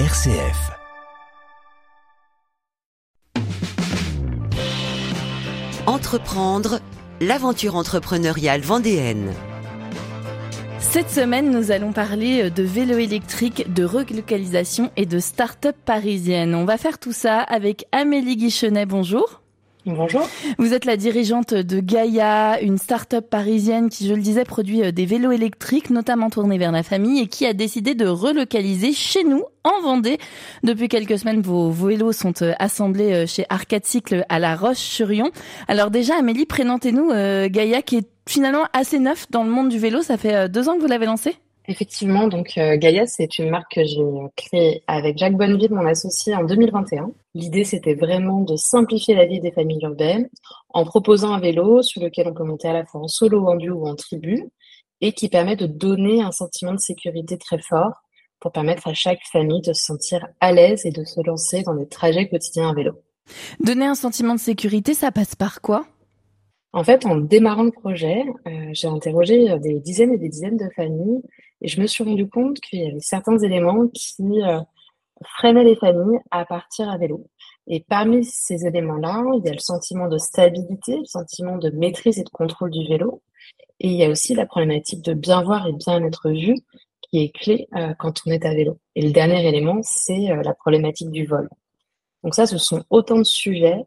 RCF. Entreprendre, l'aventure entrepreneuriale vendéenne. Cette semaine, nous allons parler de vélo électrique, de relocalisation et de start-up parisienne. On va faire tout ça avec Amélie Guichenet, bonjour. Bonjour. Vous êtes la dirigeante de Gaïa, une start-up parisienne qui, je le disais, produit des vélos électriques, notamment tournés vers la famille, et qui a décidé de relocaliser chez nous, en Vendée. Depuis quelques semaines, vos vélos sont assemblés chez Arcade Cycle à La Roche-sur-Yon. Alors déjà, Amélie, présentez-nous Gaïa, qui est finalement assez neuf dans le monde du vélo. Ça fait 2 ans que vous l'avez lancée. Effectivement, donc Gaïa, c'est une marque que j'ai créée avec Jacques Bonneville, mon associé, en 2021. L'idée, c'était vraiment de simplifier la vie des familles urbaines en proposant un vélo sur lequel on peut monter à la fois en solo, en duo ou en tribu, et qui permet de donner un sentiment de sécurité très fort pour permettre à chaque famille de se sentir à l'aise et de se lancer dans des trajets quotidiens à vélo. Donner un sentiment de sécurité, ça passe par quoi ? En fait, en démarrant le projet, j'ai interrogé des dizaines et des dizaines de familles et je me suis rendu compte qu'il y avait certains éléments qui freinaient les familles à partir à vélo. Et parmi ces éléments-là, il y a le sentiment de stabilité, le sentiment de maîtrise et de contrôle du vélo. Et il y a aussi la problématique de bien voir et bien être vu qui est clé quand on est à vélo. Et le dernier élément, c'est la problématique du vol. Donc ça, ce sont autant de sujets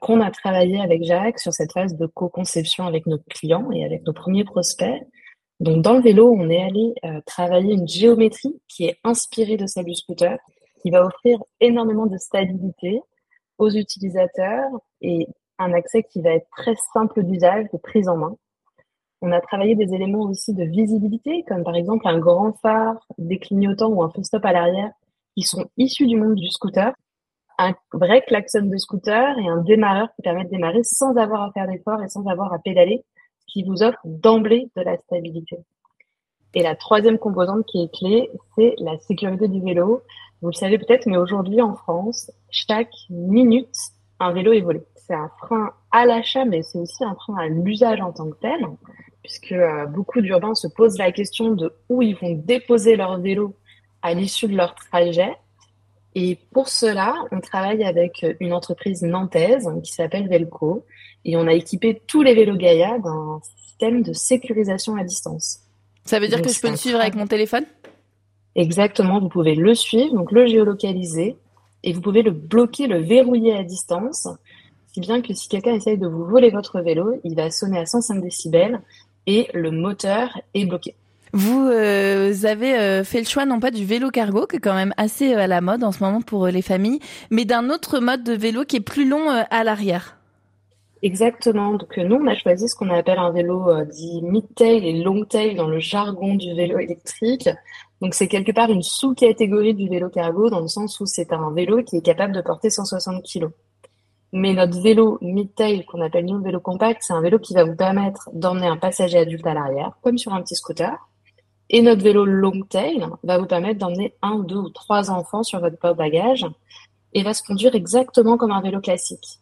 qu'on a travaillé avec Jacques sur cette phase de co-conception avec nos clients et avec nos premiers prospects. Donc, dans le vélo, on est allé travailler une géométrie qui est inspirée de celle du scooter, qui va offrir énormément de stabilité aux utilisateurs et un accès qui va être très simple d'usage, de prise en main. On a travaillé des éléments aussi de visibilité, comme par exemple un grand phare, des clignotants ou un feu stop à l'arrière, qui sont issus du monde du scooter. Un vrai klaxon de scooter et un démarreur qui permet de démarrer sans avoir à faire d'efforts et sans avoir à pédaler, qui vous offre d'emblée de la stabilité. Et la troisième composante qui est clé, c'est la sécurité du vélo. Vous le savez peut-être, mais aujourd'hui en France, chaque minute, un vélo est volé. C'est un frein à l'achat, mais c'est aussi un frein à l'usage en tant que tel, puisque beaucoup d'urbains se posent la question de où ils vont déposer leur vélo à l'issue de leur trajet. Et pour cela, on travaille avec une entreprise nantaise qui s'appelle Velco et on a équipé tous les vélos Gaïa d'un système de sécurisation à distance. Ça veut dire donc que je peux le suivre avec mon téléphone ? Exactement, vous pouvez le suivre, donc le géolocaliser et vous pouvez le bloquer, le verrouiller à distance, si bien que si quelqu'un essaye de vous voler votre vélo, il va sonner à 105 décibels et le moteur est bloqué. Vous avez fait le choix non pas du vélo cargo, qui est quand même assez à la mode en ce moment pour les familles, mais d'un autre mode de vélo qui est plus long à l'arrière. Exactement. Donc nous, on a choisi ce qu'on appelle un vélo dit mid-tail et long-tail dans le jargon du vélo électrique. Donc c'est quelque part une sous-catégorie du vélo cargo dans le sens où c'est un vélo qui est capable de porter 160 kg. Mais notre vélo mid-tail, qu'on appelle nous le vélo compact, c'est un vélo qui va vous permettre d'emmener un passager adulte à l'arrière, comme sur un petit scooter. Et notre vélo long tail va vous permettre d'emmener 1, 2 ou 3 enfants sur votre porte-bagages et va se conduire exactement comme un vélo classique.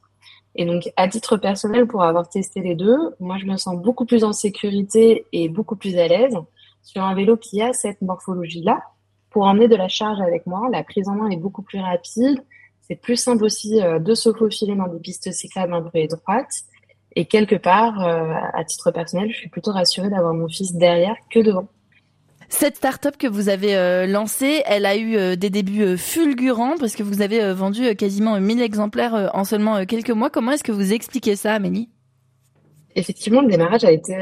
Et donc, à titre personnel, pour avoir testé les deux, moi, je me sens beaucoup plus en sécurité et beaucoup plus à l'aise sur un vélo qui a cette morphologie-là. Pour emmener de la charge avec moi, la prise en main est beaucoup plus rapide. C'est plus simple aussi de se faufiler dans des pistes cyclables un peu étroites. Et quelque part, à titre personnel, je suis plutôt rassurée d'avoir mon fils derrière que devant. Cette start-up que vous avez lancée, elle a eu des débuts fulgurants parce que vous avez vendu quasiment 1000 exemplaires en seulement quelques mois. Comment est-ce que vous expliquez ça, Amélie ? Effectivement, le démarrage a été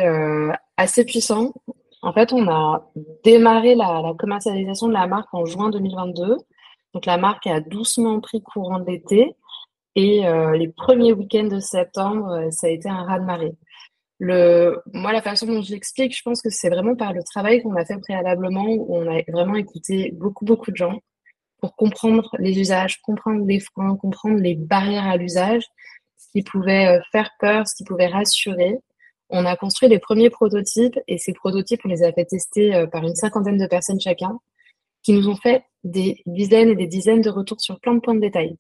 assez puissant. En fait, on a démarré la commercialisation de la marque en juin 2022. Donc, la marque a doucement pris courant de l'été. Et les premiers week-ends de septembre, ça a été un raz-de-marée. Moi, la façon dont je l'explique, je pense que c'est vraiment par le travail qu'on a fait préalablement, où on a vraiment écouté beaucoup de gens pour comprendre les usages, comprendre les freins, comprendre les barrières à l'usage, ce qui pouvait faire peur, ce qui pouvait rassurer. On a construit les premiers prototypes et ces prototypes, on les a fait tester par une 50aine de personnes chacun, qui nous ont fait des dizaines et des dizaines de retours sur plein de points de détail.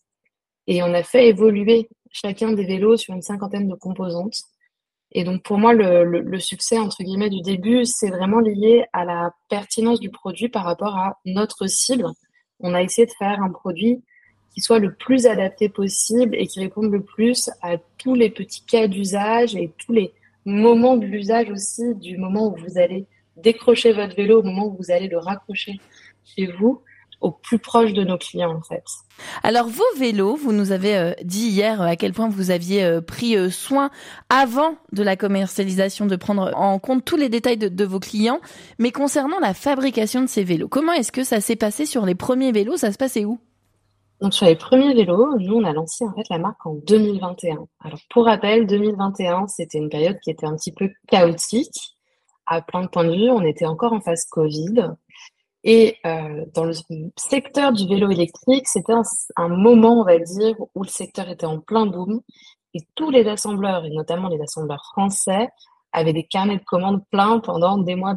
Et on a fait évoluer chacun des vélos sur une 50aine de composantes. Et donc, pour moi, le succès, entre guillemets, du début, c'est vraiment lié à la pertinence du produit par rapport à notre cible on a essayé de faire un produit qui soit le plus adapté possible et qui réponde le plus à tous les petits cas d'usage et tous les moments de l'usage aussi, du moment où vous allez décrocher votre vélo au moment où vous allez le raccrocher chez vous, au plus proche de nos clients en fait. Alors vos vélos, vous nous avez dit hier à quel point vous aviez pris soin avant de la commercialisation de prendre en compte tous les détails de vos clients, mais concernant la fabrication de ces vélos, comment est-ce que ça s'est passé sur les premiers vélos, ça se passait où ? Donc sur les premiers vélos, nous on a lancé en fait la marque en 2021. Alors pour rappel, 2021 c'était une période qui était un petit peu chaotique, à plein de points de vue, on était encore en phase Covid. Et dans le secteur du vélo électrique, c'était un moment, on va dire, où le secteur était en plein boom. Et tous les assembleurs, et notamment les assembleurs français, avaient des carnets de commandes pleins pendant des mois.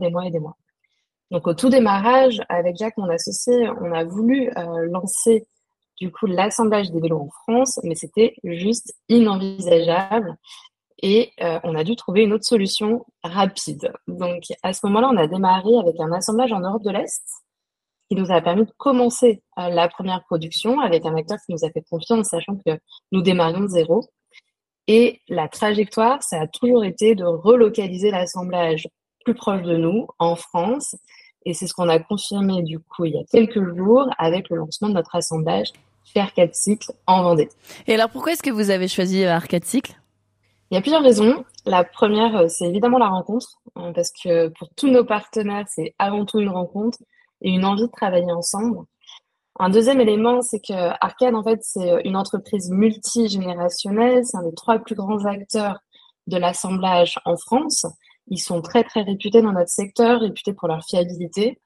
Donc au tout démarrage, avec Jacques, mon associé, on a voulu lancer du coup l'assemblage des vélos en France, mais c'était juste inenvisageable. Et on a dû trouver une autre solution rapide. Donc, à ce moment-là, on a démarré avec un assemblage en Europe de l'Est qui nous a permis de commencer la première production avec un acteur qui nous a fait confiance, sachant que nous démarrions de zéro. Et la trajectoire, ça a toujours été de relocaliser l'assemblage plus proche de nous, en France. Et c'est ce qu'on a confirmé, du coup, il y a quelques jours avec le lancement de notre assemblage chez Arcade Cycle en Vendée. Et alors, pourquoi est-ce que vous avez choisi Arcade Cycle ? Il y a plusieurs raisons. La première, c'est évidemment la rencontre, parce que pour tous nos partenaires, c'est avant tout une rencontre et une envie de travailler ensemble. Un deuxième élément, c'est que Arcade, en fait, c'est une entreprise multigénérationnelle. C'est un des trois plus grands acteurs de l'assemblage en France. Ils sont très, très réputés dans notre secteur, réputés pour leur fiabilité.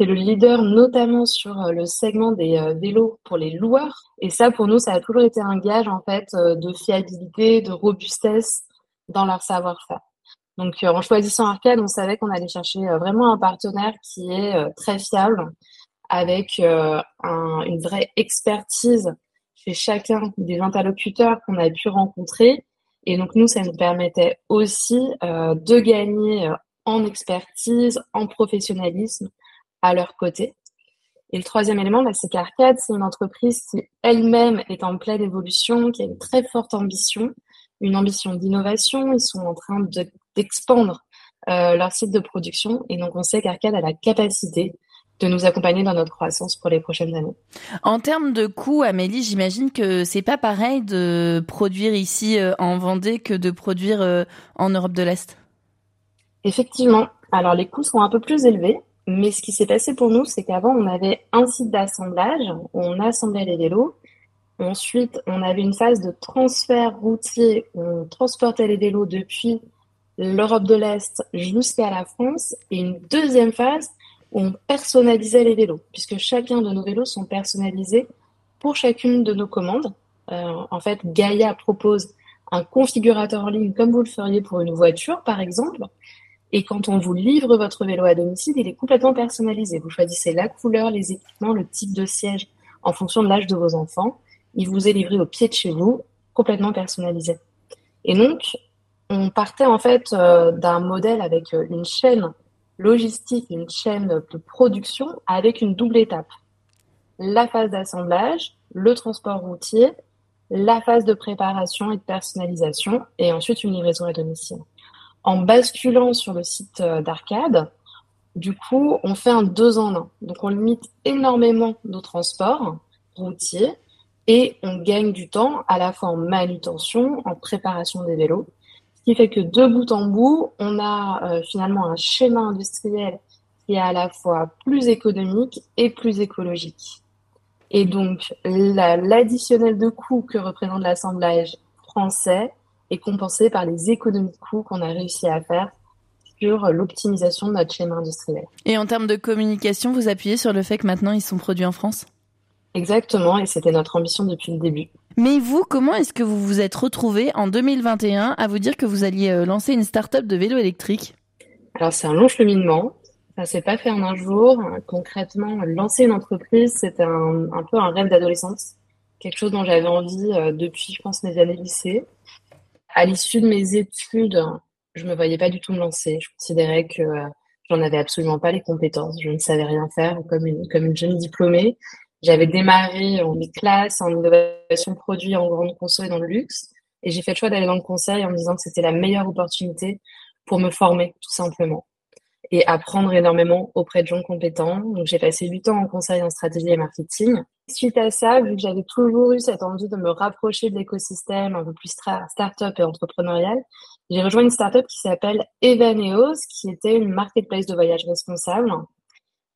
C'est le leader notamment sur le segment des vélos pour les loueurs. Et ça, pour nous, ça a toujours été un gage en fait de fiabilité, de robustesse dans leur savoir-faire. Donc, en choisissant Arcade, on savait qu'on allait chercher vraiment un partenaire qui est très fiable, avec une vraie expertise chez chacun des interlocuteurs qu'on a pu rencontrer. Et donc, nous, ça nous permettait aussi de gagner en expertise, en professionnalisme, à leur côté. Et le troisième élément, c'est qu'Arcade, c'est une entreprise qui elle-même est en pleine évolution, qui a une très forte ambition, une ambition d'innovation. Ils sont en train d'expandre leur site de production. Et donc, on sait qu'Arcade a la capacité de nous accompagner dans notre croissance pour les prochaines années. En termes de coûts, Amélie, j'imagine que c'est pas pareil de produire ici en Vendée que de produire en Europe de l'Est. Effectivement. Alors, les coûts sont un peu plus élevés. Mais ce qui s'est passé pour nous, c'est qu'avant, on avait un site d'assemblage, où on assemblait les vélos. Ensuite, on avait une phase de transfert routier, où on transportait les vélos depuis l'Europe de l'Est jusqu'à la France. Et une deuxième phase où on personnalisait les vélos, puisque chacun de nos vélos sont personnalisés pour chacune de nos commandes. En fait, Gaïa propose un configurateur en ligne, comme vous le feriez pour une voiture, par exemple. Et quand on vous livre votre vélo à domicile, il est complètement personnalisé. Vous choisissez la couleur, les équipements, le type de siège en fonction de l'âge de vos enfants. Il vous est livré au pied de chez vous, complètement personnalisé. Et donc, on partait en fait d'un modèle avec une chaîne logistique, une chaîne de production avec une double étape. La phase d'assemblage, le transport routier, la phase de préparation et de personnalisation et ensuite une livraison à domicile. En basculant sur le site d'Arcade, du coup, on fait un 2 en 1. Donc, on limite énormément nos transports routiers et on gagne du temps à la fois en manutention, en préparation des vélos. Ce qui fait que de bout en bout, on a finalement un schéma industriel qui est à la fois plus économique et plus écologique. Et donc, l'additionnel de coûts que représente l'assemblage français est compensé par les économies de coûts qu'on a réussi à faire sur l'optimisation de notre schéma industriel. Et en termes de communication, vous appuyez sur le fait que maintenant, ils sont produits en France ? Exactement, et c'était notre ambition depuis le début. Mais vous, comment est-ce que vous vous êtes retrouvés en 2021 à vous dire que vous alliez lancer une start-up de vélo électrique ? Alors, c'est un long cheminement. Ça ne s'est pas fait en un jour. Concrètement, lancer une entreprise, c'était un peu un rêve d'adolescence. Quelque chose dont j'avais envie depuis, je pense, mes années lycée. À l'issue de mes études, je ne me voyais pas du tout me lancer. Je considérais que j'en avais absolument pas les compétences. Je ne savais rien faire comme une jeune diplômée. J'avais démarré en classe, en innovation produit, en grande conso et dans le luxe. Et j'ai fait le choix d'aller dans le conseil en me disant que c'était la meilleure opportunité pour me former, tout simplement, et apprendre énormément auprès de gens compétents. Donc, j'ai passé 8 ans en conseil en stratégie et marketing. Suite à ça, vu que j'avais toujours eu cette envie de me rapprocher de l'écosystème un peu plus start-up et entrepreneurial, j'ai rejoint une start-up qui s'appelle Evaneos, qui était une marketplace de voyage responsable,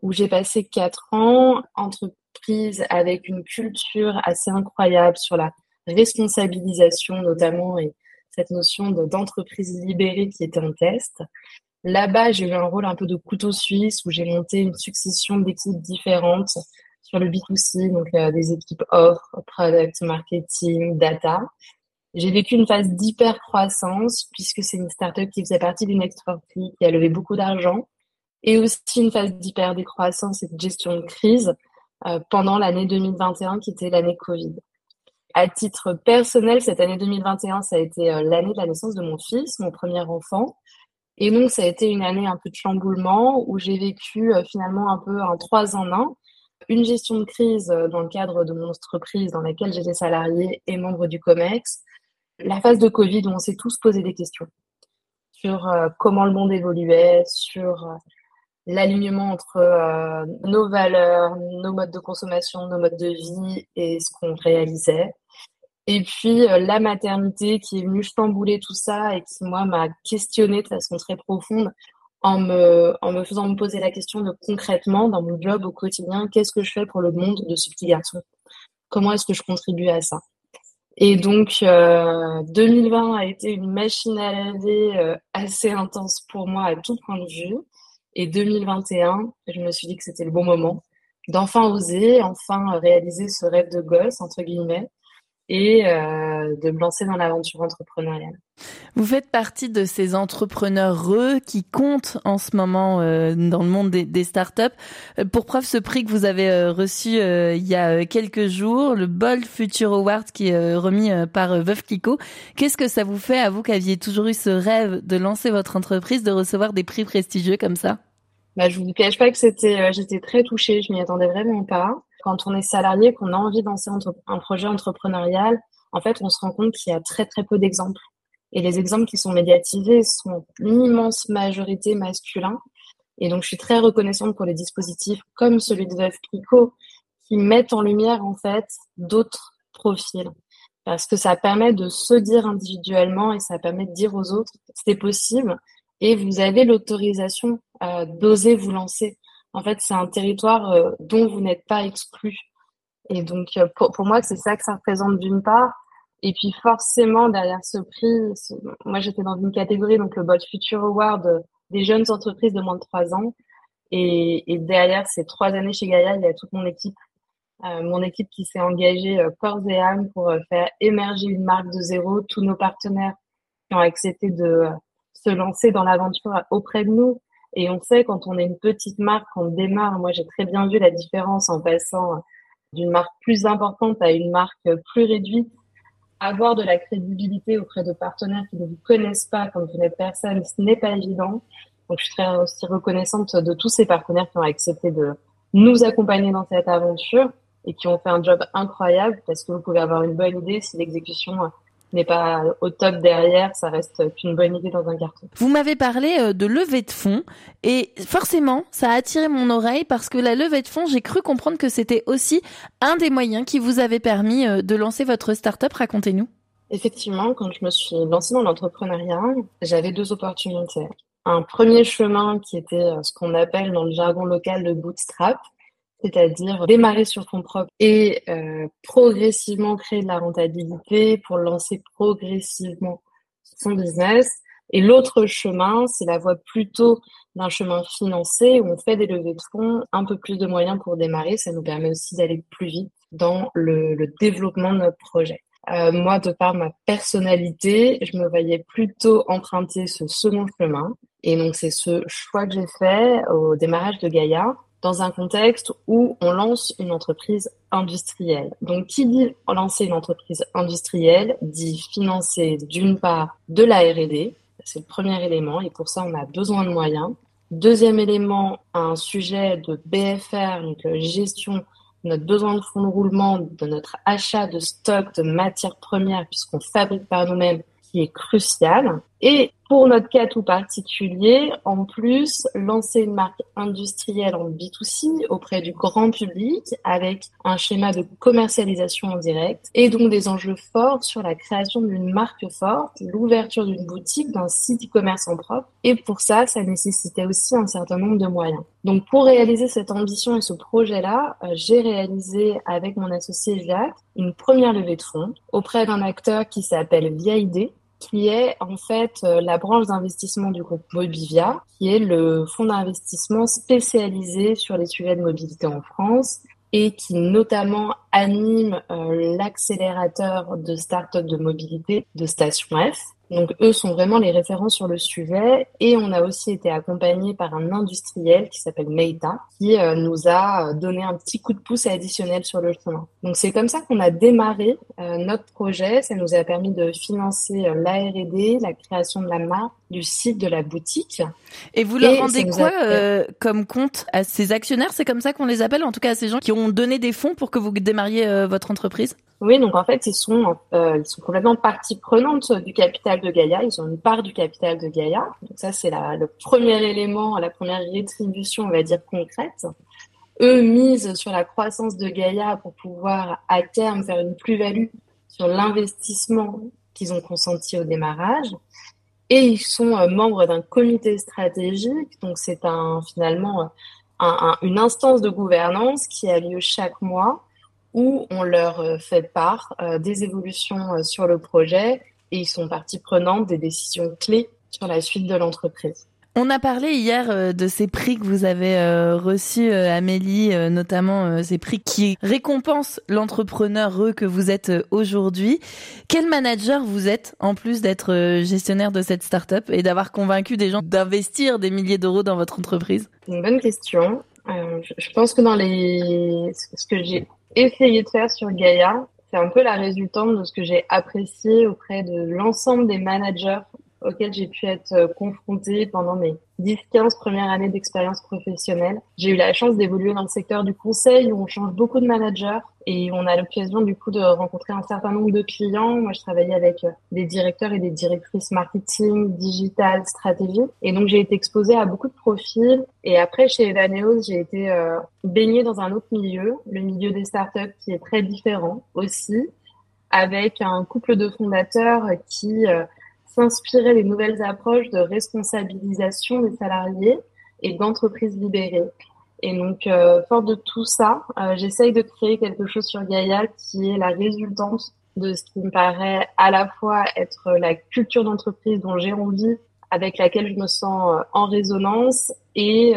où j'ai passé 4 ans, entreprise avec une culture assez incroyable sur la responsabilisation notamment et cette notion d'entreprise libérée qui était en test. Là-bas, j'ai eu un rôle un peu de couteau suisse où j'ai monté une succession d'équipes différentes sur le B2C, donc des équipes offres, product, marketing, data. J'ai vécu une phase d'hyper-croissance puisque c'est une start-up qui faisait partie d'une expertise qui a levé beaucoup d'argent et aussi une phase d'hyper-décroissance et de gestion de crise pendant l'année 2021 qui était l'année Covid. À titre personnel, cette année 2021, ça a été l'année de la naissance de mon fils, mon premier enfant. Et donc, ça a été une année un peu de chamboulement où j'ai vécu finalement un peu un 3 en 1. Une gestion de crise dans le cadre de mon entreprise dans laquelle j'étais salariée et membre du COMEX. La phase de Covid où on s'est tous posé des questions sur comment le monde évoluait, sur l'alignement entre nos valeurs, nos modes de consommation, nos modes de vie et ce qu'on réalisait. Et puis, la maternité qui est venue chambouler tout ça et qui, moi, m'a questionnée de façon très profonde en me faisant me poser la question de concrètement, dans mon job au quotidien, qu'est-ce que je fais pour le monde de ce petit garçon? Comment est-ce que je contribue à ça? Et donc, 2020 a été une machine à laver assez intense pour moi à tout point de vue. Et 2021, je me suis dit que c'était le bon moment d'enfin oser, enfin réaliser ce rêve de gosse, entre guillemets, et de me lancer dans l'aventure entrepreneuriale. Vous faites partie de ces entrepreneurs qui comptent en ce moment dans le monde des startups. Pour preuve, ce prix que vous avez reçu il y a quelques jours, le Bold Future Award qui est remis par Veuve Clicquot. Qu'est-ce que ça vous fait, à vous qui aviez toujours eu ce rêve de lancer votre entreprise, de recevoir des prix prestigieux comme ça? Je vous cache pas que j'étais très touchée, je m'y attendais vraiment pas. Quand on est salarié, qu'on a envie de lancer un projet entrepreneurial, en fait, on se rend compte qu'il y a très, très peu d'exemples. Et les exemples qui sont médiatisés sont une immense majorité masculins. Et donc, je suis très reconnaissante pour les dispositifs comme celui de Veuve Clicquot qui mettent en lumière, en fait, d'autres profils. Parce que ça permet de se dire individuellement et ça permet de dire aux autres « c'est possible » et vous avez l'autorisation d'oser vous lancer. En fait, c'est un territoire dont vous n'êtes pas exclu. Et donc, pour moi, c'est ça que ça représente d'une part. Et puis, forcément, derrière ce prix, moi, j'étais dans une catégorie, donc le Bold Future Award des jeunes entreprises de moins de 3 ans. Et derrière ces 3 années chez Gaïa, il y a toute mon équipe. Mon équipe qui s'est engagée corps et âme pour faire émerger une marque de zéro. Tous nos partenaires qui ont accepté de se lancer dans l'aventure auprès de nous. Et on sait, quand on est une petite marque, on démarre. Moi, j'ai très bien vu la différence en passant d'une marque plus importante à une marque plus réduite. Avoir de la crédibilité auprès de partenaires qui ne vous connaissent pas, quand vous n'êtes personne, ce n'est pas évident. Donc, je suis très aussi reconnaissante de tous ces partenaires qui ont accepté de nous accompagner dans cette aventure et qui ont fait un job incroyable parce que vous pouvez avoir une bonne idée si l'exécution n'est pas au top derrière, ça reste qu'une bonne idée dans un carton. Vous m'avez parlé de levée de fonds et forcément, ça a attiré mon oreille parce que la levée de fonds, j'ai cru comprendre que c'était aussi un des moyens qui vous avait permis de lancer votre start-up. Racontez-nous. Effectivement, quand je me suis lancée dans l'entrepreneuriat, j'avais 2 opportunités. Un premier chemin qui était ce qu'on appelle dans le jargon local le bootstrap, c'est-à-dire démarrer sur fonds propres et progressivement créer de la rentabilité pour lancer progressivement son business. Et l'autre chemin, c'est la voie plutôt d'un chemin financé où on fait des levées de fonds, un peu plus de moyens pour démarrer. Ça nous permet aussi d'aller plus vite dans le développement de notre projet. Moi, de par ma personnalité, je me voyais plutôt emprunter ce second chemin. Et donc, c'est ce choix que j'ai fait au démarrage de Gaïa, dans un contexte où on lance une entreprise industrielle. Donc, qui dit lancer une entreprise industrielle dit financer d'une part de la R&D, c'est le premier élément, et pour ça, on a besoin de moyens. Deuxième élément, un sujet de BFR, donc gestion notre besoin de fonds de roulement, de notre achat de stock de matières premières puisqu'on fabrique par nous-mêmes, qui est crucial. Et pour notre cas tout particulier, en plus, lancer une marque industrielle en B2C auprès du grand public avec un schéma de commercialisation en direct et donc des enjeux forts sur la création d'une marque forte, l'ouverture d'une boutique, d'un site e-commerce en propre. Et pour ça, ça nécessitait aussi un certain nombre de moyens. Donc pour réaliser cette ambition et ce projet-là, j'ai réalisé avec mon associé Jacques une première levée de fonds auprès d'un acteur qui s'appelle Via ID, qui est en fait la branche d'investissement du groupe Mobivia, qui est le fonds d'investissement spécialisé sur les sujets de mobilité en France et qui notamment anime l'accélérateur de start-up de mobilité de Station F. Donc eux sont vraiment les référents sur le sujet et on a aussi été accompagnés par un industriel qui s'appelle Meida qui nous a donné un petit coup de pouce additionnel sur le chemin. Donc c'est comme ça qu'on a démarré notre projet, ça nous a permis de financer la R&D, la création de la marque, du site, de la boutique. Et vous leur rendez quoi comme compte à ces actionnaires, c'est comme ça qu'on les appelle, en tout cas à ces gens qui ont donné des fonds pour que vous démarriez votre entreprise? Oui, donc en fait, ils sont complètement partie prenante du capital de Gaïa. Ils ont une part du capital de Gaïa. Donc ça, c'est le premier élément, la première rétribution, on va dire, concrète. Eux misent sur la croissance de Gaïa pour pouvoir, à terme, faire une plus-value sur l'investissement qu'ils ont consenti au démarrage. Et ils sont membres d'un comité stratégique. Donc c'est finalement une instance de gouvernance qui a lieu chaque mois, où on leur fait part des évolutions sur le projet et ils sont partie prenante des décisions clés sur la suite de l'entreprise. On a parlé hier de ces prix que vous avez reçus, Amélie, notamment ces prix qui récompensent l'entrepreneur heureux que vous êtes aujourd'hui. Quel manager vous êtes, en plus d'être gestionnaire de cette start-up et d'avoir convaincu des gens d'investir des milliers d'euros dans votre entreprise? C'est une bonne question. Je pense que ce que j'ai essayé de faire sur Gaïa, c'est un peu la résultante de ce que j'ai apprécié auprès de l'ensemble des managers auxquels j'ai pu être confrontée pendant mes 10-15 premières années d'expérience professionnelle. J'ai eu la chance d'évoluer dans le secteur du conseil où on change beaucoup de managers et on a l'occasion du coup de rencontrer un certain nombre de clients. Moi, je travaillais avec des directeurs et des directrices marketing, digital, stratégie. Et donc, j'ai été exposée à beaucoup de profils. Et après, chez Evaneos, j'ai été baignée dans un autre milieu, le milieu des startups qui est très différent aussi, avec un couple de fondateurs qui s'inspirer des nouvelles approches de responsabilisation des salariés et d'entreprises libérées. Et donc, fort de tout ça, j'essaye de créer quelque chose sur Gaïa qui est la résultante de ce qui me paraît à la fois être la culture d'entreprise dont j'ai envie, avec laquelle je me sens en résonance et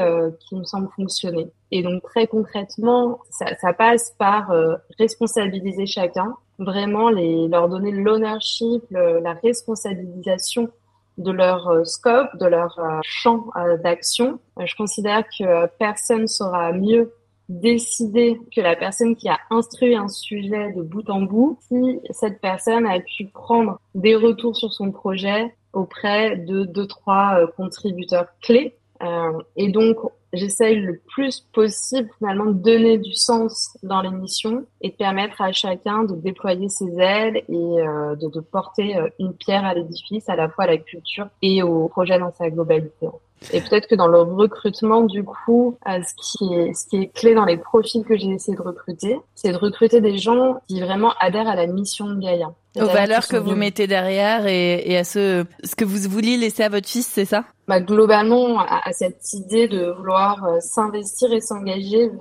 qui me semble fonctionner. Et donc, très concrètement, ça passe par responsabiliser chacun, vraiment leur donner l'ownership, la responsabilisation de leur scope, de leur champ d'action. Je considère que personne saura mieux décider que la personne qui a instruit un sujet de bout en bout, si cette personne a pu prendre des retours sur son projet auprès de 2-3 contributeurs clés. Et donc, j'essaye le plus possible finalement de donner du sens dans l'émission et de permettre à chacun de déployer ses ailes et de porter une pierre à l'édifice, à la fois à la culture et au projet dans sa globalité. Et peut-être que dans le recrutement, du coup, ce qui est clé dans les profils que j'ai essayé de recruter, c'est de recruter des gens qui vraiment adhèrent à la mission de Gaïa. Aux valeurs que vous mettez derrière et à ce que vous vouliez laisser à votre fils, c'est ça? Globalement, à cette idée de vouloir s'investir et s'engager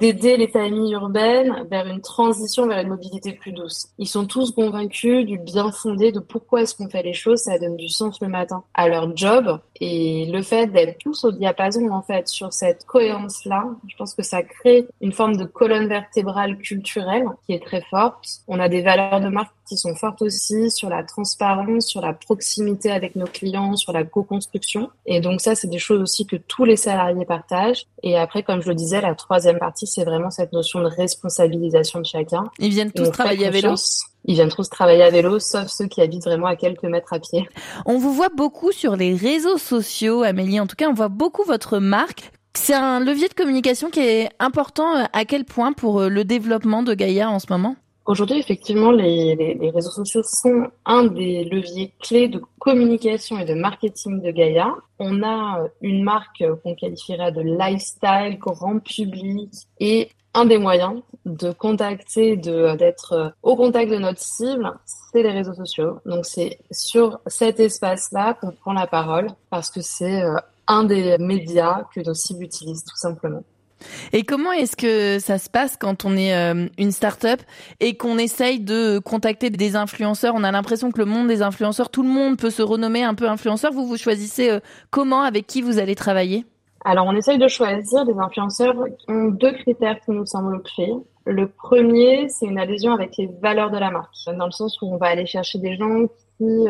d'aider les familles urbaines vers une transition, vers une mobilité plus douce. Ils sont tous convaincus du bien fondé, de pourquoi est-ce qu'on fait les choses, ça donne du sens le matin à leur job. Et le fait d'être tous au diapason, en fait, sur cette cohérence-là, je pense que ça crée une forme de colonne vertébrale culturelle qui est très forte. On a des valeurs de marque qui sont fortes aussi sur la transparence, sur la proximité avec nos clients, sur la co-construction. Et donc ça, c'est des choses aussi que tous les salariés partagent. Et après, comme je le disais, la troisième partie, c'est vraiment cette notion de responsabilisation de chacun. Ils viennent tous travailler à vélo. Ils viennent tous travailler à vélo, sauf ceux qui habitent vraiment à quelques mètres à pied. On vous voit beaucoup sur les réseaux sociaux, Amélie. En tout cas, on voit beaucoup votre marque. C'est un levier de communication qui est important. À quel point pour le développement de Gaïa en ce moment ? Aujourd'hui, effectivement, les réseaux sociaux sont un des leviers clés de communication et de marketing de Gaïa. On a une marque qu'on qualifierait de lifestyle, grand public, et un des moyens de contacter, d'être au contact de notre cible, c'est les réseaux sociaux. Donc c'est sur cet espace-là qu'on prend la parole, parce que c'est un des médias que nos cibles utilisent, tout simplement. Et comment est-ce que ça se passe quand on est une start-up et qu'on essaye de contacter des influenceurs ? On a l'impression que le monde des influenceurs, tout le monde peut se renommer un peu influenceur. Vous choisissez comment, avec qui vous allez travailler ? Alors, on essaye de choisir des influenceurs qui ont deux critères qui nous semblent clés. Le premier, c'est une adhésion avec les valeurs de la marque, dans le sens où on va aller chercher des gens qui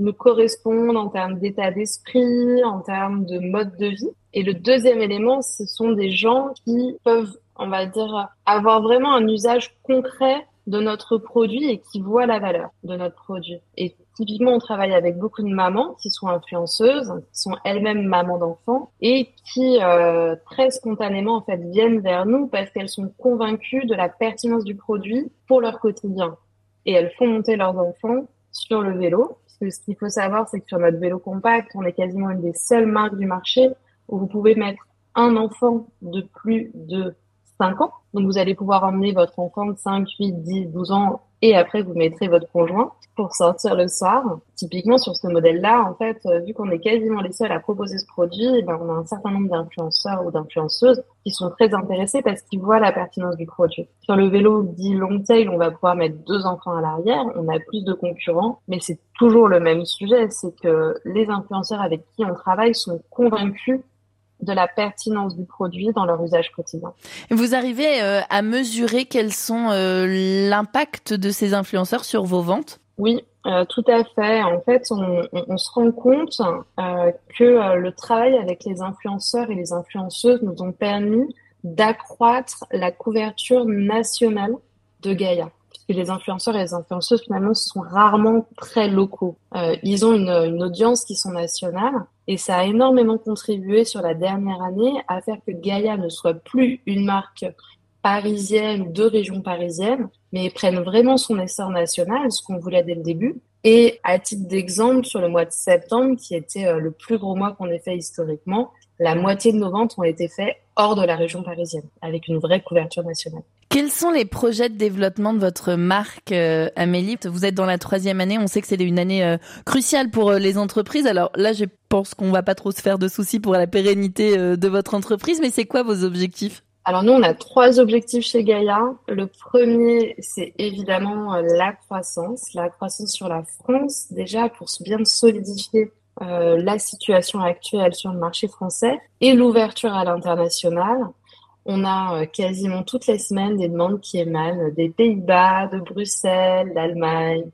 nous correspondent en termes d'état d'esprit, en termes de mode de vie. Et le deuxième élément, ce sont des gens qui peuvent, on va dire, avoir vraiment un usage concret de notre produit et qui voient la valeur de notre produit. Et typiquement, on travaille avec beaucoup de mamans qui sont influenceuses, qui sont elles-mêmes mamans d'enfants et qui très spontanément en fait viennent vers nous parce qu'elles sont convaincues de la pertinence du produit pour leur quotidien. Et elles font monter leurs enfants sur le vélo. Parce que ce qu'il faut savoir, c'est que sur notre vélo compact, on est quasiment une des seules marques du marché où vous pouvez mettre un enfant de plus de 5 ans. Donc, vous allez pouvoir emmener votre enfant de 5, 8, 10, 12 ans et après, vous mettrez votre conjoint pour sortir le soir. Typiquement, sur ce modèle-là, en fait, vu qu'on est quasiment les seuls à proposer ce produit, eh ben, on a un certain nombre d'influenceurs ou d'influenceuses qui sont très intéressés parce qu'ils voient la pertinence du produit. Sur le vélo dit long tail, on va pouvoir mettre 2 enfants à l'arrière. On a plus de concurrents, mais c'est toujours le même sujet. C'est que les influenceurs avec qui on travaille sont convaincus de la pertinence du produit dans leur usage quotidien. Vous arrivez à mesurer quels sont l'impact de ces influenceurs sur vos ventes ? Oui, tout à fait. En fait, on se rend compte que le travail avec les influenceurs et les influenceuses nous ont permis d'accroître la couverture nationale de Gaïa. Et les influenceurs et les influenceuses, finalement, sont rarement très locaux. Ils ont une audience qui sont nationales et ça a énormément contribué sur la dernière année à faire que Gaïa ne soit plus une marque parisienne ou de région parisienne, mais prenne vraiment son essor national, ce qu'on voulait dès le début. Et à titre d'exemple, sur le mois de septembre, qui était le plus gros mois qu'on ait fait historiquement, la moitié de nos ventes ont été faites hors de la région parisienne, avec une vraie couverture nationale. Quels sont les projets de développement de votre marque, Amélie ? Vous êtes dans la 3e année, on sait que c'est une année cruciale pour les entreprises. Alors là, je pense qu'on va pas trop se faire de soucis pour la pérennité de votre entreprise, mais c'est quoi vos objectifs ? Alors nous, on a 3 objectifs chez Gaïa. Le premier, c'est évidemment la croissance sur la France, déjà pour bien solidifier la situation actuelle sur le marché français et l'ouverture à l'international. On a quasiment toutes les semaines des demandes qui émanent des Pays-Bas, de Bruxelles, d'Allemagne,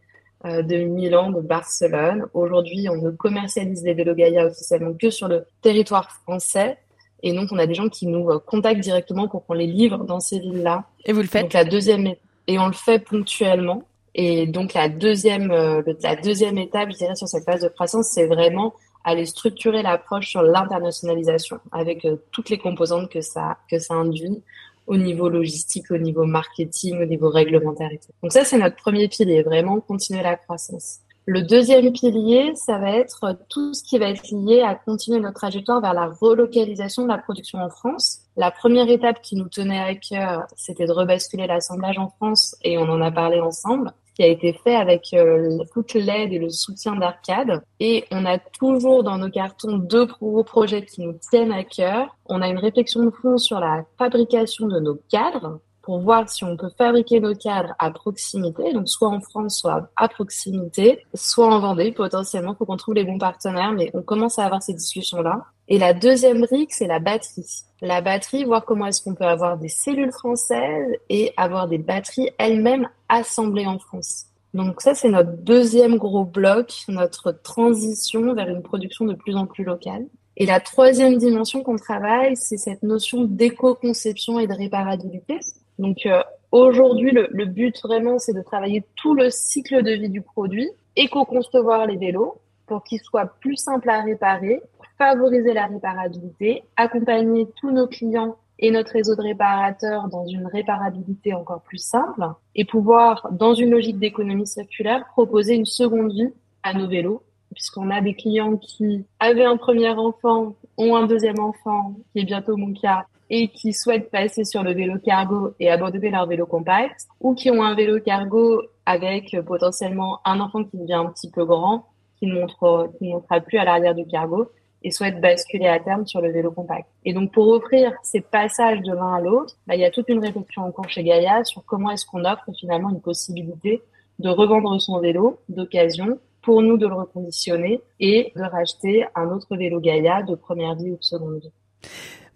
de Milan, de Barcelone. Aujourd'hui, on ne commercialise les vélos Gaïa officiellement que sur le territoire français. Et donc, on a des gens qui nous contactent directement pour qu'on les livre dans ces villes-là. Et vous le faites ? Donc, et on le fait ponctuellement. Et donc, la deuxième étape, je dirais, sur cette phase de croissance, c'est vraiment aller structurer l'approche sur l'internationalisation avec toutes les composantes que ça induit au niveau logistique, au niveau marketing, au niveau réglementaire et tout. Donc ça, c'est notre premier pilier, vraiment continuer la croissance. Le deuxième pilier, ça va être tout ce qui va être lié à continuer notre trajectoire vers la relocalisation de la production en France. La première étape qui nous tenait à cœur, c'était de rebasculer l'assemblage en France et on en a parlé ensemble, qui a été fait avec toute l'aide et le soutien d'Arcade. Et on a toujours dans nos cartons 2 gros projets qui nous tiennent à cœur. On a une réflexion de fond sur la fabrication de nos cadres pour voir si on peut fabriquer nos cadres à proximité, donc soit en France, soit à proximité, soit en Vendée potentiellement. Il faut qu'on trouve les bons partenaires, mais on commence à avoir ces discussions-là. Et la deuxième brique, c'est la batterie. La batterie, voir comment est-ce qu'on peut avoir des cellules françaises et avoir des batteries elles-mêmes assemblées en France. Donc ça, c'est notre 2e gros bloc, notre transition vers une production de plus en plus locale. Et la 3e dimension qu'on travaille, c'est cette notion d'éco-conception et de réparabilité. Donc aujourd'hui, le but vraiment, c'est de travailler tout le cycle de vie du produit, éco-concevoir les vélos pour qu'ils soient plus simples à réparer, favoriser la réparabilité, accompagner tous nos clients et notre réseau de réparateurs dans une réparabilité encore plus simple et pouvoir, dans une logique d'économie circulaire, proposer une seconde vie à nos vélos, puisqu'on a des clients qui avaient un premier enfant, ont un deuxième enfant, qui est bientôt mon cas, et qui souhaitent passer sur le vélo cargo et abandonner leur vélo compact, ou qui ont un vélo cargo avec potentiellement un enfant qui devient un petit peu grand, qui ne montera plus à l'arrière du cargo, et souhaitent basculer à terme sur le vélo compact. Et donc, pour offrir ces passages de l'un à l'autre, il y a toute une réflexion en cours chez Gaïa sur comment est-ce qu'on offre finalement une possibilité de revendre son vélo d'occasion, pour nous de le reconditionner et de racheter un autre vélo Gaïa de première vie ou de seconde vie.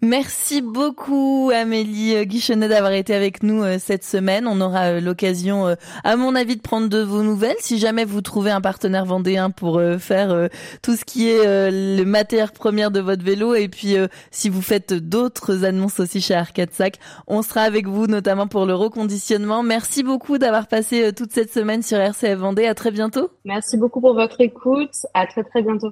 Merci beaucoup Amélie Guichenet d'avoir été avec nous cette semaine. On aura l'occasion, à mon avis, de prendre de vos nouvelles. Si jamais vous trouvez un partenaire vendéen pour faire tout ce qui est les matières premières de votre vélo, et puis si vous faites d'autres annonces aussi chez Arcade Cycle, on sera avec vous notamment pour le reconditionnement. Merci beaucoup d'avoir passé toute cette semaine sur RCF Vendée. À très bientôt. Merci beaucoup pour votre écoute. À très très bientôt.